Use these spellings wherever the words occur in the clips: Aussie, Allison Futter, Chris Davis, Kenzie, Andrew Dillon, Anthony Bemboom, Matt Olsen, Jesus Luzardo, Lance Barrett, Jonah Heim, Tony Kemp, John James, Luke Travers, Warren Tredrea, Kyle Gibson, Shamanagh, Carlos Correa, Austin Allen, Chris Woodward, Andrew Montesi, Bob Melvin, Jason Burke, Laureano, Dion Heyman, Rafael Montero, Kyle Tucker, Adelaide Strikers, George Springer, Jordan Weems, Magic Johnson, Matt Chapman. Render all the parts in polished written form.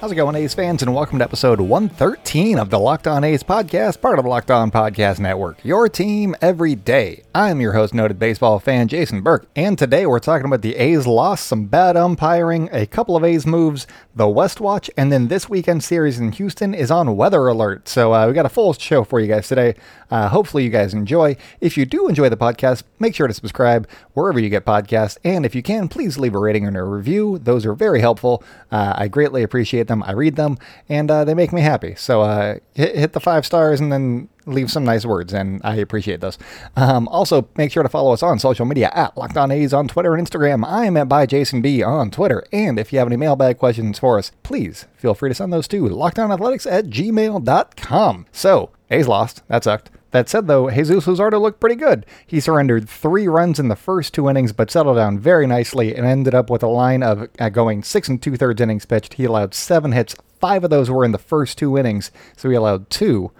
How's it going, A's fans, and welcome to episode 113 of the Locked On A's podcast, part of the Locked On Podcast Network, your team every day. I'm your host, noted baseball fan Jason Burke, and today we're talking about the A's loss, some bad umpiring, a couple of A's moves, the West Watch, and then this weekend series in Houston is on weather alert. So we got a full show for you guys today. Hopefully you guys enjoy. If you do enjoy the podcast, make sure to subscribe wherever you get podcasts, and if you can, please leave a rating and a review. Those are very helpful. I greatly appreciate them. I read them, and they make me happy. So hit the 5 stars and then leave some nice words, and I appreciate those. Also, make sure to follow us on social media at Locked On A's on Twitter and Instagram. I am at ByJasonB on Twitter, and if you have any mailbag questions for us, please feel free to send those to LockedOnAthletics@gmail.com. So, A's lost. That sucked. That said, though, Jesus Luzardo looked pretty good. He surrendered 3 runs in the first 2 innings, but settled down very nicely and ended up with a line of going 6 2/3 innings pitched. He allowed 7 hits. 5 of those were in the first 2 innings, so he allowed 2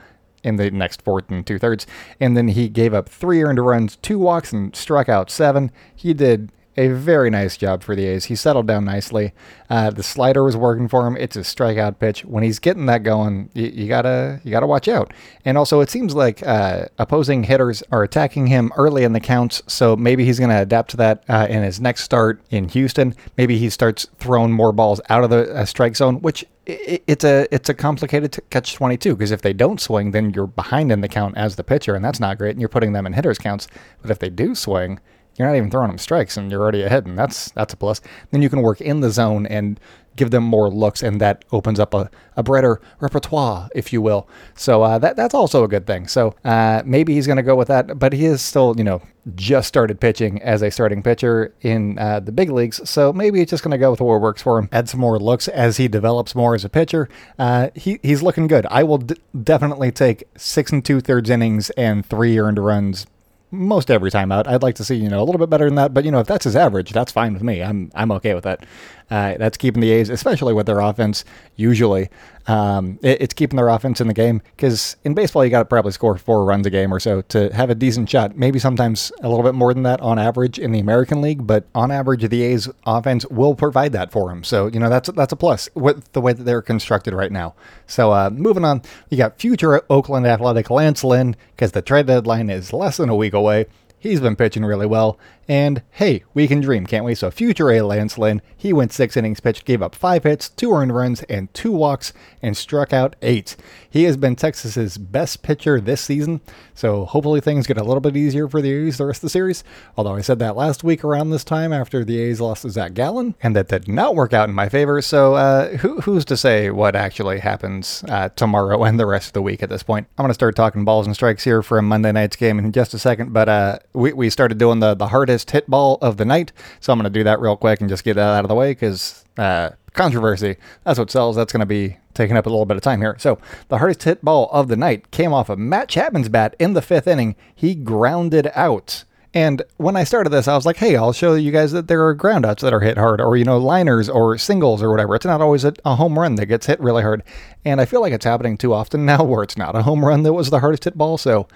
in the next 4 2/3. And then he gave up 3 earned runs, 2 walks, and struck out 7. He did a very nice job for the A's. He settled down nicely. The slider was working for him. It's a strikeout pitch. When he's getting that going, you gotta watch out. And also, it seems like opposing hitters are attacking him early in the counts, so maybe he's going to adapt to that in his next start in Houston. Maybe he starts throwing more balls out of the strike zone, which it's a complicated catch-22, because if they don't swing, then you're behind in the count as the pitcher, and that's not great, and you're putting them in hitters' counts. But if they do swing, you're not even throwing them strikes, and you're already ahead, and that's a plus. Then you can work in the zone and give them more looks, and that opens up a broader repertoire, if you will. So that's also a good thing. So maybe he's going to go with that, but he is still, just started pitching as a starting pitcher in the big leagues. So maybe it's just going to go with what works for him. Add some more looks as he develops more as a pitcher. He's looking good. I will definitely take 6 2/3 innings and 3 earned runs. Most every time out. I'd like to see, a little bit better than that, but if that's his average, that's fine with me. I'm okay with that. That's keeping the A's, especially with their offense, usually. It's keeping their offense in the game, because in baseball, you got to probably score 4 runs a game or so to have a decent shot. Maybe sometimes a little bit more than that on average in the American League, but on average, the A's offense will provide that for them. So, that's a plus with the way that they're constructed right now. So, moving on, you got future Oakland Athletic Lance Lynn, because the trade deadline is less than a week away. He's been pitching really well, and hey, we can dream, can't we? So future A Lance Lynn, he went 6 innings pitched, gave up 5 hits, 2 earned runs, and 2 walks, and struck out 8. He has been Texas's best pitcher this season, so hopefully things get a little bit easier for the A's the rest of the series, although I said that last week around this time after the A's lost to Zach Gallin, and that did not work out in my favor, so who's to say what actually happens tomorrow and the rest of the week at this point. I'm going to start talking balls and strikes here for a Monday night's game in just a second, but we started doing the hardest hit ball of the night, so I'm going to do that real quick and just get that out of the way, because controversy, that's what sells. That's going to be taking up a little bit of time here. So the hardest hit ball of the night came off of Matt Chapman's bat in the 5th inning. He grounded out. And when I started this, I was like, hey, I'll show you guys that there are groundouts that are hit hard, or, liners or singles or whatever. It's not always a home run that gets hit really hard. And I feel like it's happening too often now where it's not a home run that was the hardest hit ball, so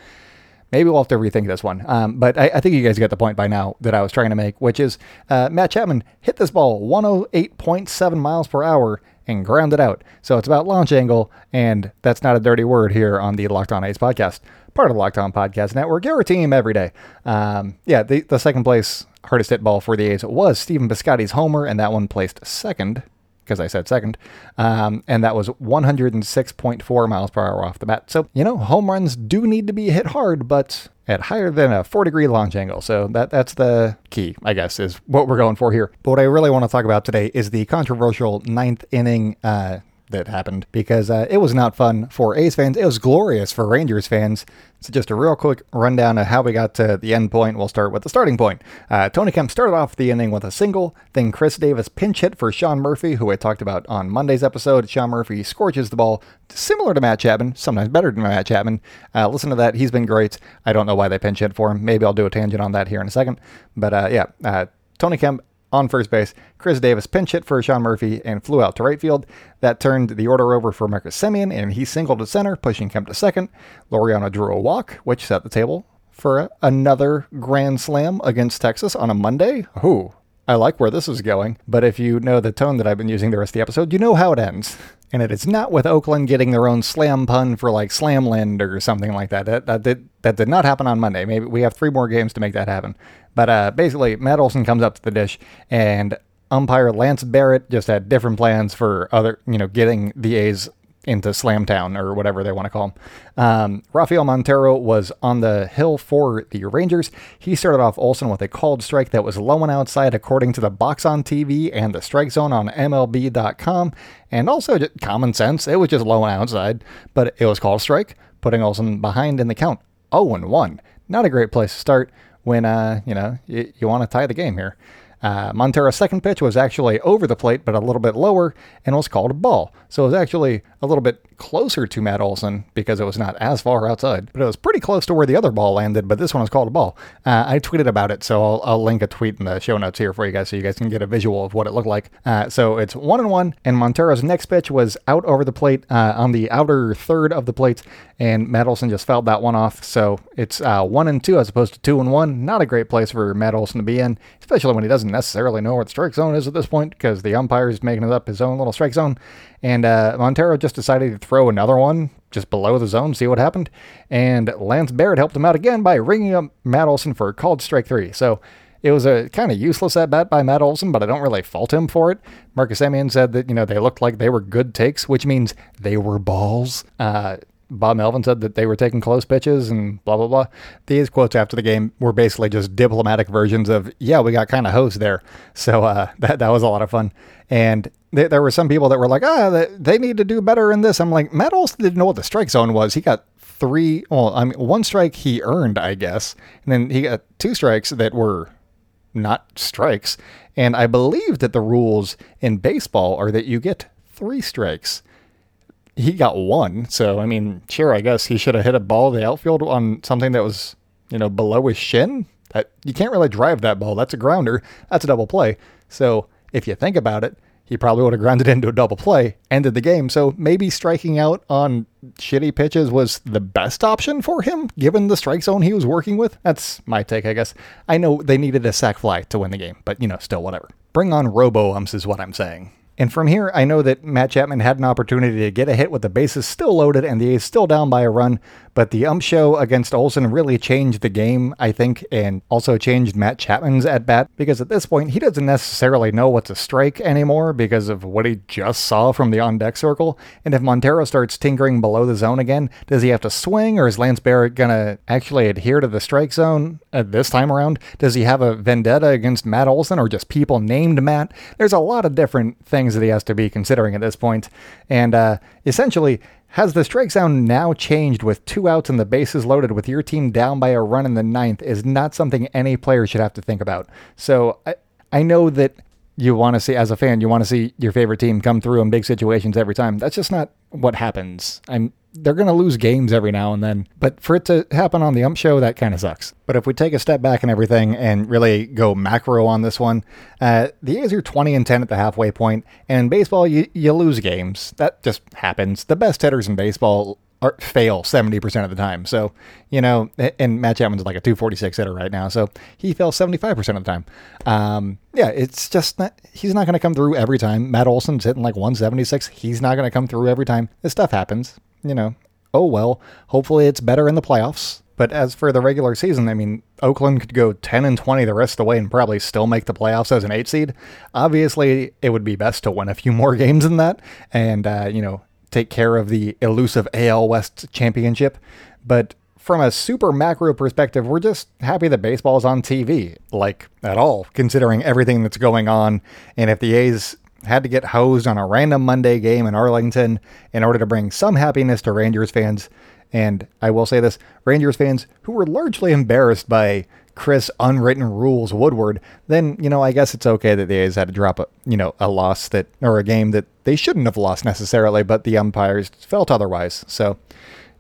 maybe we'll have to rethink this one. But I think you guys get the point by now that I was trying to make, which is Matt Chapman hit this ball 108.7 miles per hour and ground it out. So it's about launch angle, and that's not a dirty word here on the Locked On A's podcast, part of the Locked On Podcast Network, your team every day. The second place hardest hit ball for the A's was Stephen Piscotty's homer, and that one placed second, because I said second, and that was 106.4 miles per hour off the bat. So, home runs do need to be hit hard, but at higher than a 4-degree launch angle. So that's the key, I guess, is what we're going for here. But what I really want to talk about today is the controversial 9th inning that happened, because it was not fun for A's fans. It was glorious for Rangers fans. So just a real quick rundown of how we got to the end point. We'll start with the starting point. Tony Kemp started off the inning with a single. Then Chris Davis pinch hit for Sean Murphy, who I talked about on Monday's episode. Sean Murphy scorches the ball, similar to Matt Chapman, sometimes better than Matt Chapman. Listen to that. He's been great. I don't know why they pinch hit for him. Maybe I'll do a tangent on that here in a second. But Tony Kemp on first base, Chris Davis pinch hit for Sean Murphy and flew out to right field. That turned the order over for Marcus Semien, and he singled to center, pushing Kemp to second. Laureano drew a walk, which set the table for another grand slam against Texas on a Monday. Ooh, I like where this is going, but if you know the tone that I've been using the rest of the episode, you know how it ends. And it is not with Oakland getting their own slam pun for like Slamland or something like that. That did not happen on Monday. Maybe we have three more games to make that happen. But basically, Matt Olsen comes up to the dish, and umpire Lance Barrett just had different plans for other, getting the A's into Slamtown or whatever they want to call him. Rafael Montero was on the hill for the Rangers. He started off Olsen with a called strike that was low and outside according to the Box on TV and the Strike Zone on MLB.com. And also just common sense, it was just low and outside, but it was called strike, putting Olsen behind in the count. 0-1. Not a great place to start when, you want to tie the game here. Montero's second pitch was actually over the plate, but a little bit lower, and was called a ball. So it was actually a little bit closer to Matt Olsen because it was not as far outside, but it was pretty close to where the other ball landed, but this one was called a ball. I tweeted about it, so I'll link a tweet in the show notes here for you guys so you guys can get a visual of what it looked like. So it's 1-1, and Montero's next pitch was out over the plate on the outer third of the plate, and Matt Olsen just fouled that one off. So it's 1-2 as opposed to 2-1. Not a great place for Matt Olsen to be in, especially when he doesn't necessarily know where the strike zone is at this point because the umpire is making it up his own little strike zone. And Montero just decided to throw another one just below the zone, see what happened. And Lance Barrett helped him out again by ringing up Matt Olsen for a called strike three. So it was a kind of useless at-bat by Matt Olsen, but I don't really fault him for it. Marcus Semien said that, they looked like they were good takes, which means they were balls. Bob Melvin said that they were taking close pitches and blah, blah, blah. These quotes after the game were basically just diplomatic versions of, yeah, we got kind of hosed there. So that was a lot of fun. And there were some people that were like, they need to do better in this. I'm like, Matt Olsen didn't know what the strike zone was. He got one strike he earned, I guess. And then he got two strikes that were not strikes. And I believe that the rules in baseball are that you get three strikes. He got one, so, sure, I guess he should have hit a ball to the outfield on something that was, below his shin. You can't really drive that ball. That's a grounder. That's a double play. So if you think about it, he probably would have grounded into a double play, ended the game. So maybe striking out on shitty pitches was the best option for him, given the strike zone he was working with. That's my take, I guess. I know they needed a sac fly to win the game, but, still whatever. Bring on robo-umps is what I'm saying. And from here, I know that Matt Chapman had an opportunity to get a hit with the bases still loaded and the A's still down by a run, but the ump show against Olsen really changed the game, I think, and also changed Matt Chapman's at-bat, because at this point, he doesn't necessarily know what's a strike anymore because of what he just saw from the on-deck circle, and if Montero starts tinkering below the zone again, does he have to swing, or is Lance Barrett gonna actually adhere to the strike zone this time around? Does he have a vendetta against Matt Olsen, or just people named Matt? There's a lot of different things that he has to be considering at this point. And essentially, has the strike zone now changed with two outs and the bases loaded with your team down by a run in the ninth is not something any player should have to think about. So I know that you want to see, as a fan, you want to see your favorite team come through in big situations every time. That's just not what happens. They're going to lose games every now and then, but for it to happen on the ump show, that kind of sucks. But if we take a step back and everything and really go macro on this one, the A's are 20-10 at the halfway point, and in baseball, you lose games. That just happens. The best hitters in baseball fail 70% of the time. So, and Matt Chapman's like a 246 hitter right now, so he fails 75% of the time. It's just not, he's not going to come through every time. Matt Olsen's hitting like 176. He's not going to come through every time. This stuff happens. Oh well, hopefully it's better in the playoffs. But as for the regular season, Oakland could go 10-20 the rest of the way and probably still make the playoffs as an 8 seed. Obviously, it would be best to win a few more games than that and, take care of the elusive AL West championship. But from a super macro perspective, we're just happy that baseball is on TV, like at all, considering everything that's going on. And if the A's had to get hosed on a random Monday game in Arlington in order to bring some happiness to Rangers fans. And I will say this, Rangers fans who were largely embarrassed by Chris Unwritten Rules Woodward, then, I guess it's okay that the A's had to drop a loss that, or a game that they shouldn't have lost necessarily, but the umpires felt otherwise. So,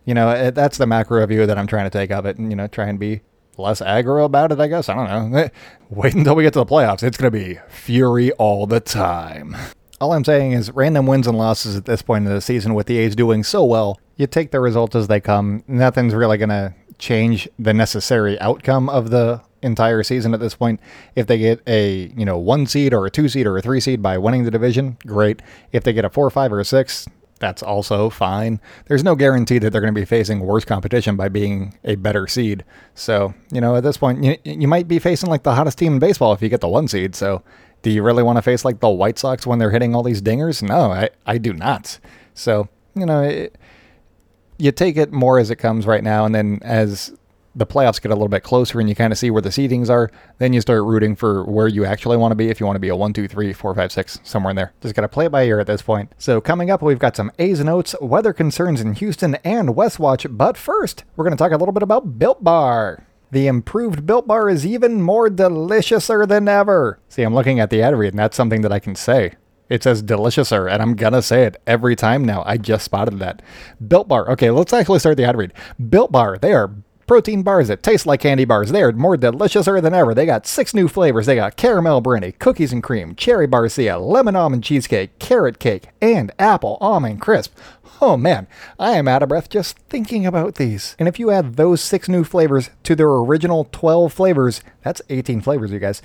that's the macro view that I'm trying to take of it and, try and be less aggro about it, I guess. I don't know. Wait until we get to the playoffs. It's going to be fury all the time. All I'm saying is random wins and losses at this point in the season with the A's doing so well, you take the results as they come. Nothing's really going to change the necessary outcome of the entire season at this point. If they get a, 1 seed or a 2 seed or a 3 seed by winning the division, great. If they get a 4, 5, or a 6, that's also fine. There's no guarantee that they're going to be facing worse competition by being a better seed. So, you know, at this point, you might be facing like the hottest team in baseball if you get the one seed. So do you really want to face like the White Sox when they're hitting all these dingers? No, I do not. So, you know, you take it more as it comes right now. And then as the playoffs get a little bit closer and you kind of see where the seedings are, then you start rooting for where you actually want to be. If you want to be a 1, 2, 3, 4, 5, 6, somewhere in there. Just got to play it by ear at this point. So coming up, we've got some A's and Oats, weather concerns in Houston, and West Watch. But first, we're going to talk a little bit about Built Bar. The improved Built Bar is even more deliciouser than ever. See, I'm looking at the ad read, and that's something that I can say. It says deliciouser, and I'm going to say it every time now. I just spotted that. Built Bar. Okay, let's actually start the ad read. Built Bar, they are protein bars that taste like candy bars. They are more deliciouser than ever. They got 6 new flavors. They got caramel brandy, cookies and cream, cherry barcia, lemon almond cheesecake, carrot cake, and apple almond crisp. Oh man, I am out of breath just thinking about these. And if you add those 6 new flavors to their original 12 flavors, that's 18 flavors, you guys.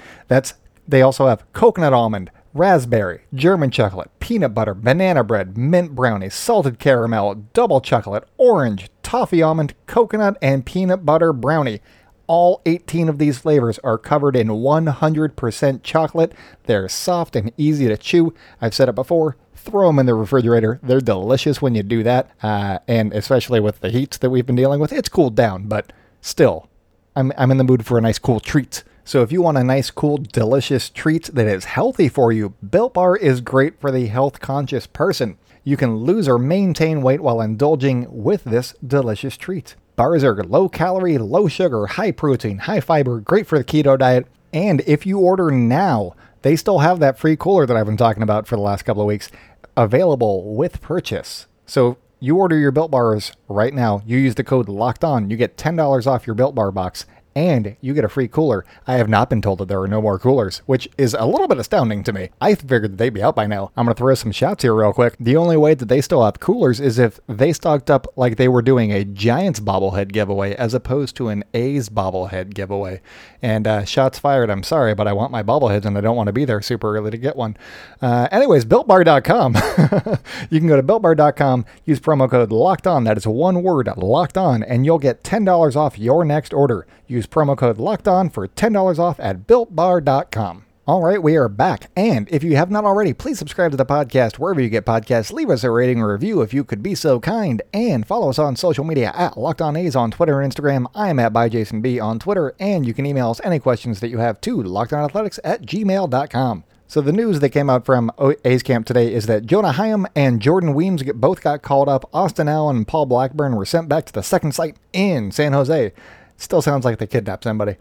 They also have coconut almond, raspberry, German chocolate, peanut butter, banana bread, mint brownie, salted caramel, double chocolate, orange, toffee almond, coconut, and peanut butter brownie. All 18 of these flavors are covered in 100% chocolate. They're soft and easy to chew. I've said it before, throw them in the refrigerator. They're delicious when you do that. And especially with the heats that we've been dealing with, it's cooled down, but still, I'm in the mood for a nice cool treat. So if you want a nice, cool, delicious treat that is healthy for you, Built Bar is great for the health-conscious person. You can lose or maintain weight while indulging with this delicious treat. Bars are low-calorie, low-sugar, high-protein, high-fiber, great for the keto diet. And if you order now, they still have that free cooler that I've been talking about for the last couple of weeks available with purchase. So you order your Built Bars right now. You use the code LOCKEDON. You get $10 off your Built Bar box. And you get a free cooler. I have not been told that there are no more coolers, which is a little bit astounding to me. I figured that they'd be out by now. I'm going to throw some shots here real quick. The only way that they still have coolers is if they stocked up like they were doing a Giants bobblehead giveaway as opposed to an A's bobblehead giveaway. And shots fired. I'm sorry, but I want my bobbleheads and I don't want to be there super early to get one. Anyways, BuiltBar.com. You can go to BuiltBar.com, use promo code LOCKEDON. That is one word, LOCKEDON, and you'll get $10 off your next order. Use promo code LOCKEDON for $10 off at BuiltBar.com. All right, we are back. And if you have not already, please subscribe to the podcast wherever you get podcasts. Leave us a rating or review if you could be so kind. And follow us on social media at Locked On A's on Twitter and Instagram. I am at ByJasonB on Twitter. And you can email us any questions that you have to LockedOnAthletics@gmail.com. So the news that came out from A's camp today is that Jonah Heim and Jordan Weems both got called up. Austin Allen and Paul Blackburn were sent back to the second site in San Jose. Still sounds like they kidnapped somebody.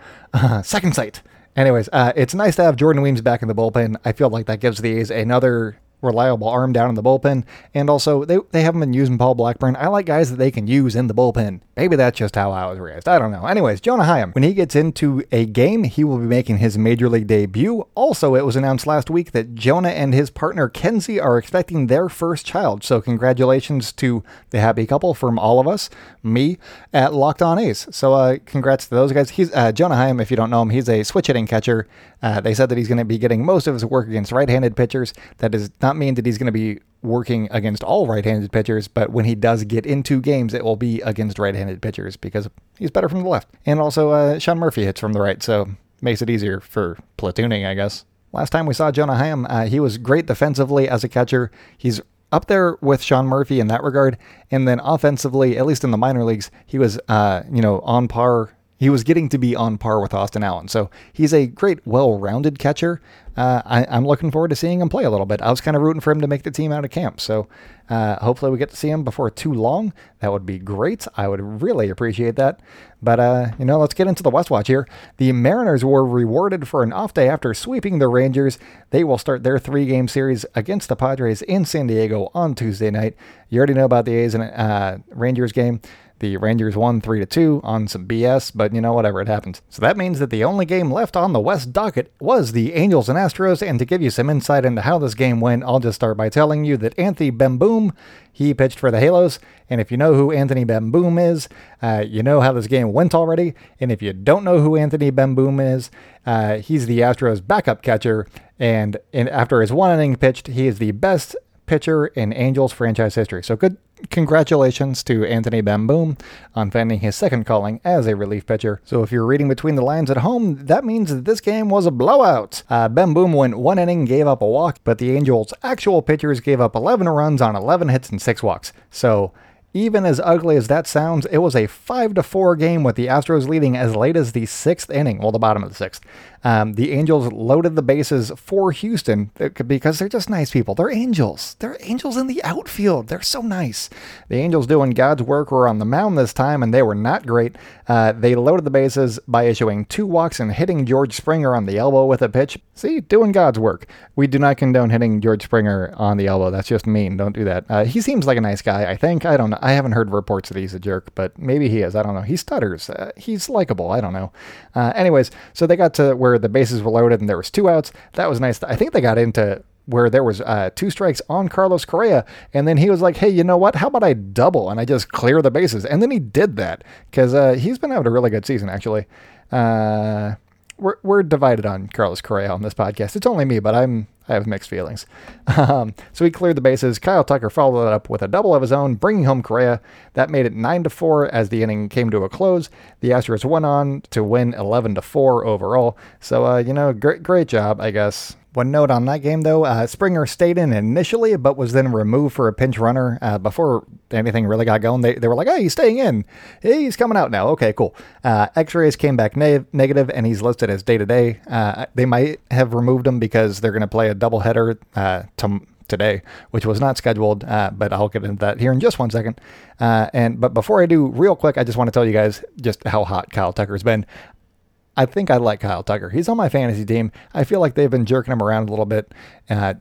Second sight. Anyways, it's nice to have Jordan Weems back in the bullpen. I feel like that gives the A's another reliable arm down in the bullpen. And also, they haven't been using Paul Blackburn. I like guys that they can use in the bullpen. Maybe that's just how I was raised. I don't know. Anyways, Jonah Heim, when he gets into a game, he will be making his major league debut. Also, it was announced last week that Jonah and his partner Kenzie are expecting their first child. So congratulations to the happy couple from all of us, me, at Locked On A's. So congrats to those guys. He's Jonah Heim, if you don't know him, he's a switch-hitting catcher. They said that he's going to be getting most of his work against right-handed pitchers. That is not mean that he's going to be working against all right-handed pitchers, but when he does get into games, it will be against right-handed pitchers because he's better from the left. And also, Sean Murphy hits from the right, so makes it easier for platooning, I guess. Last time we saw Jonah Heim, he was great defensively as a catcher. He's up there with Sean Murphy in that regard. And then offensively, at least in the minor leagues, he was, on par. He was getting to be on par with Austin Allen. So he's a great, well-rounded catcher. I'm looking forward to seeing him play a little bit. I was kind of rooting for him to make the team out of camp. So hopefully we get to see him before too long. That would be great. I would really appreciate that. But, let's get into the West Watch here. The Mariners were rewarded for an off day after sweeping the Rangers. They will start their 3-game series against the Padres in San Diego on Tuesday night. You already know about the A's and Rangers game. The Rangers won 3-2 on some BS, but whatever, it happens. So that means that the only game left on the West docket was the Angels and Astros, and to give you some insight into how this game went, I'll just start by telling you that Anthony Bemboom, he pitched for the Halos, and if you know who Anthony Bemboom is, you know how this game went already, and if you don't know who Anthony Bemboom is, he's the Astros' backup catcher, and after his one inning pitched, he is the best pitcher in Angels franchise history. So good congratulations to Anthony Bemboom on finding his second calling as a relief pitcher. So if you're reading between the lines at home, that means that this game was a blowout. Bemboom went one inning, gave up a walk, but the Angels' actual pitchers gave up 11 runs on 11 hits and 6 walks. So even as ugly as that sounds, it was a 5-4 game with the Astros leading as late as the 6th inning. Well, the bottom of the 6th. The Angels loaded the bases for Houston because they're just nice people. They're Angels. They're Angels in the outfield. They're so nice. The Angels doing God's work were on the mound this time, and they were not great. They loaded the bases by issuing 2 walks and hitting George Springer on the elbow with a pitch. See, doing God's work. We do not condone hitting George Springer on the elbow. That's just mean. Don't do that. He seems like a nice guy, I think. I don't know. I haven't heard reports that he's a jerk, but maybe he is. I don't know. He stutters. He's likable. I don't know. Anyways, so they got to where the bases were loaded and there was 2 outs. That was nice. I think they got into where there was 2 strikes on Carlos Correa, and then he was like, hey, you know what? How about I double and I just clear the bases? And then he did that because he's been having a really good season, actually. We're divided on Carlos Correa on this podcast. It's only me, but I have mixed feelings. So he cleared the bases. Kyle Tucker followed it up with a double of his own, bringing home Correa. That made it 9-4 as the inning came to a close. The Astros went on to win 11-4 overall. So, great job, I guess. One note on that game, though, Springer stayed in initially, but was then removed for a pinch runner before anything really got going. They were like, hey, he's staying in. Hey, he's coming out now. Okay, cool. X-rays came back negative, and he's listed as day-to-day. They might have removed him because they're going to play a doubleheader today, which was not scheduled, but I'll get into that here in just one second. But before I do, real quick, I just want to tell you guys just how hot Kyle Tucker's been. I think I like Kyle Tucker. He's on my fantasy team. I feel like they've been jerking him around a little bit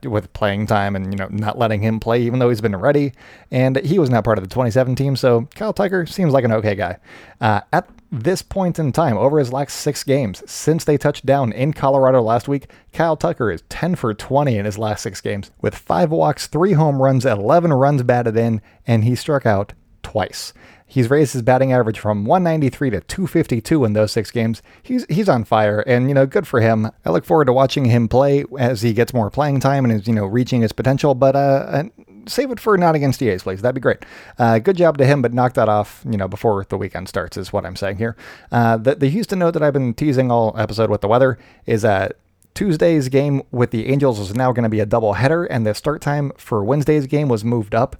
with playing time and not letting him play, even though he's been ready. And he was not part of the 27 team, so Kyle Tucker seems like an okay guy. At this point in time, over his last 6 games, since they touched down in Colorado last week, Kyle Tucker is 10-for-20 in his last 6 games, with 5 walks, 3 home runs, 11 runs batted in, and he struck out twice. He's raised his batting average from 193 to 252 in those 6 games. He's on fire, and good for him. I look forward to watching him play as he gets more playing time and is reaching his potential. But save it for not against the A's, please. That'd be great. Good job to him, but knock that off before the weekend starts is what I'm saying here. The Houston note that I've been teasing all episode with the weather is that Tuesday's game with the Angels is now going to be a doubleheader, and the start time for Wednesday's game was moved up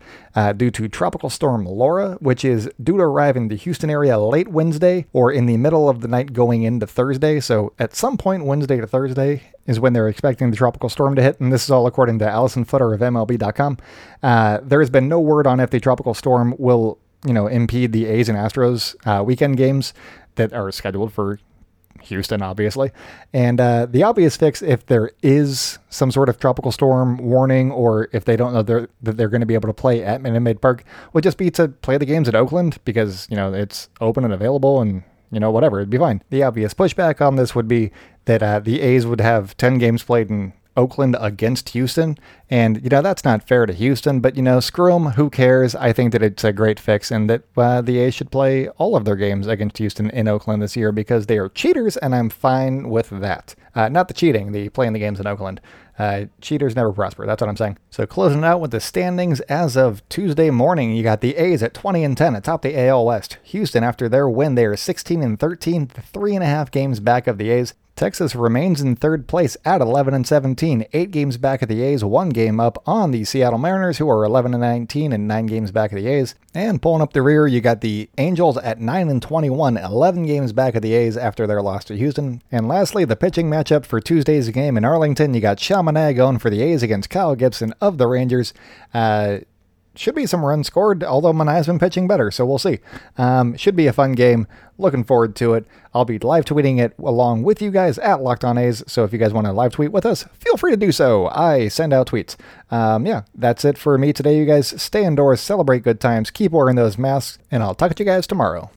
due to Tropical Storm Laura, which is due to arrive in the Houston area late Wednesday or in the middle of the night going into Thursday. So at some point Wednesday to Thursday is when they're expecting the tropical storm to hit, and this is all according to Allison Futter of MLB.com. There has been no word on if the tropical storm will impede the A's and Astros weekend games that are scheduled for Houston, obviously. And the obvious fix, if there is some sort of tropical storm warning, or if they don't know that they're going to be able to play at Minute Maid Park, would just be to play the games at Oakland because, it's open and available and, whatever, it'd be fine. The obvious pushback on this would be that the A's would have 10 games played in Oakland against Houston, and that's not fair to Houston, but screw them, who cares. I think that it's a great fix, and that the A's should play all of their games against Houston in Oakland this year because they are cheaters, and I'm fine with that. Not the cheating, the playing the games in Oakland. Cheaters never prosper. That's what I'm saying. So closing out with the standings as of Tuesday morning, you got the A's at 20-10 atop the AL West. Houston, after their win, they are 16-13, 3.5 games back of the A's. Texas remains in third place at 11-17, 8 games back of the A's, 1 game up on the Seattle Mariners, who are 11-19 and 9 games back of the A's. And pulling up the rear, you got the Angels at 9-21, 11 games back of the A's after their loss to Houston. And lastly, the pitching matchup for Tuesday's game in Arlington, you got Shamanagh going for the A's against Kyle Gibson of the Rangers. Should be some runs scored, although Manae's been pitching better, so we'll see. Should be a fun game. Looking forward to it. I'll be live tweeting it along with you guys at Locked On A's, so if you guys want to live tweet with us, feel free to do so. I send out tweets. That's it for me today, you guys. Stay indoors, celebrate good times, keep wearing those masks, and I'll talk to you guys tomorrow.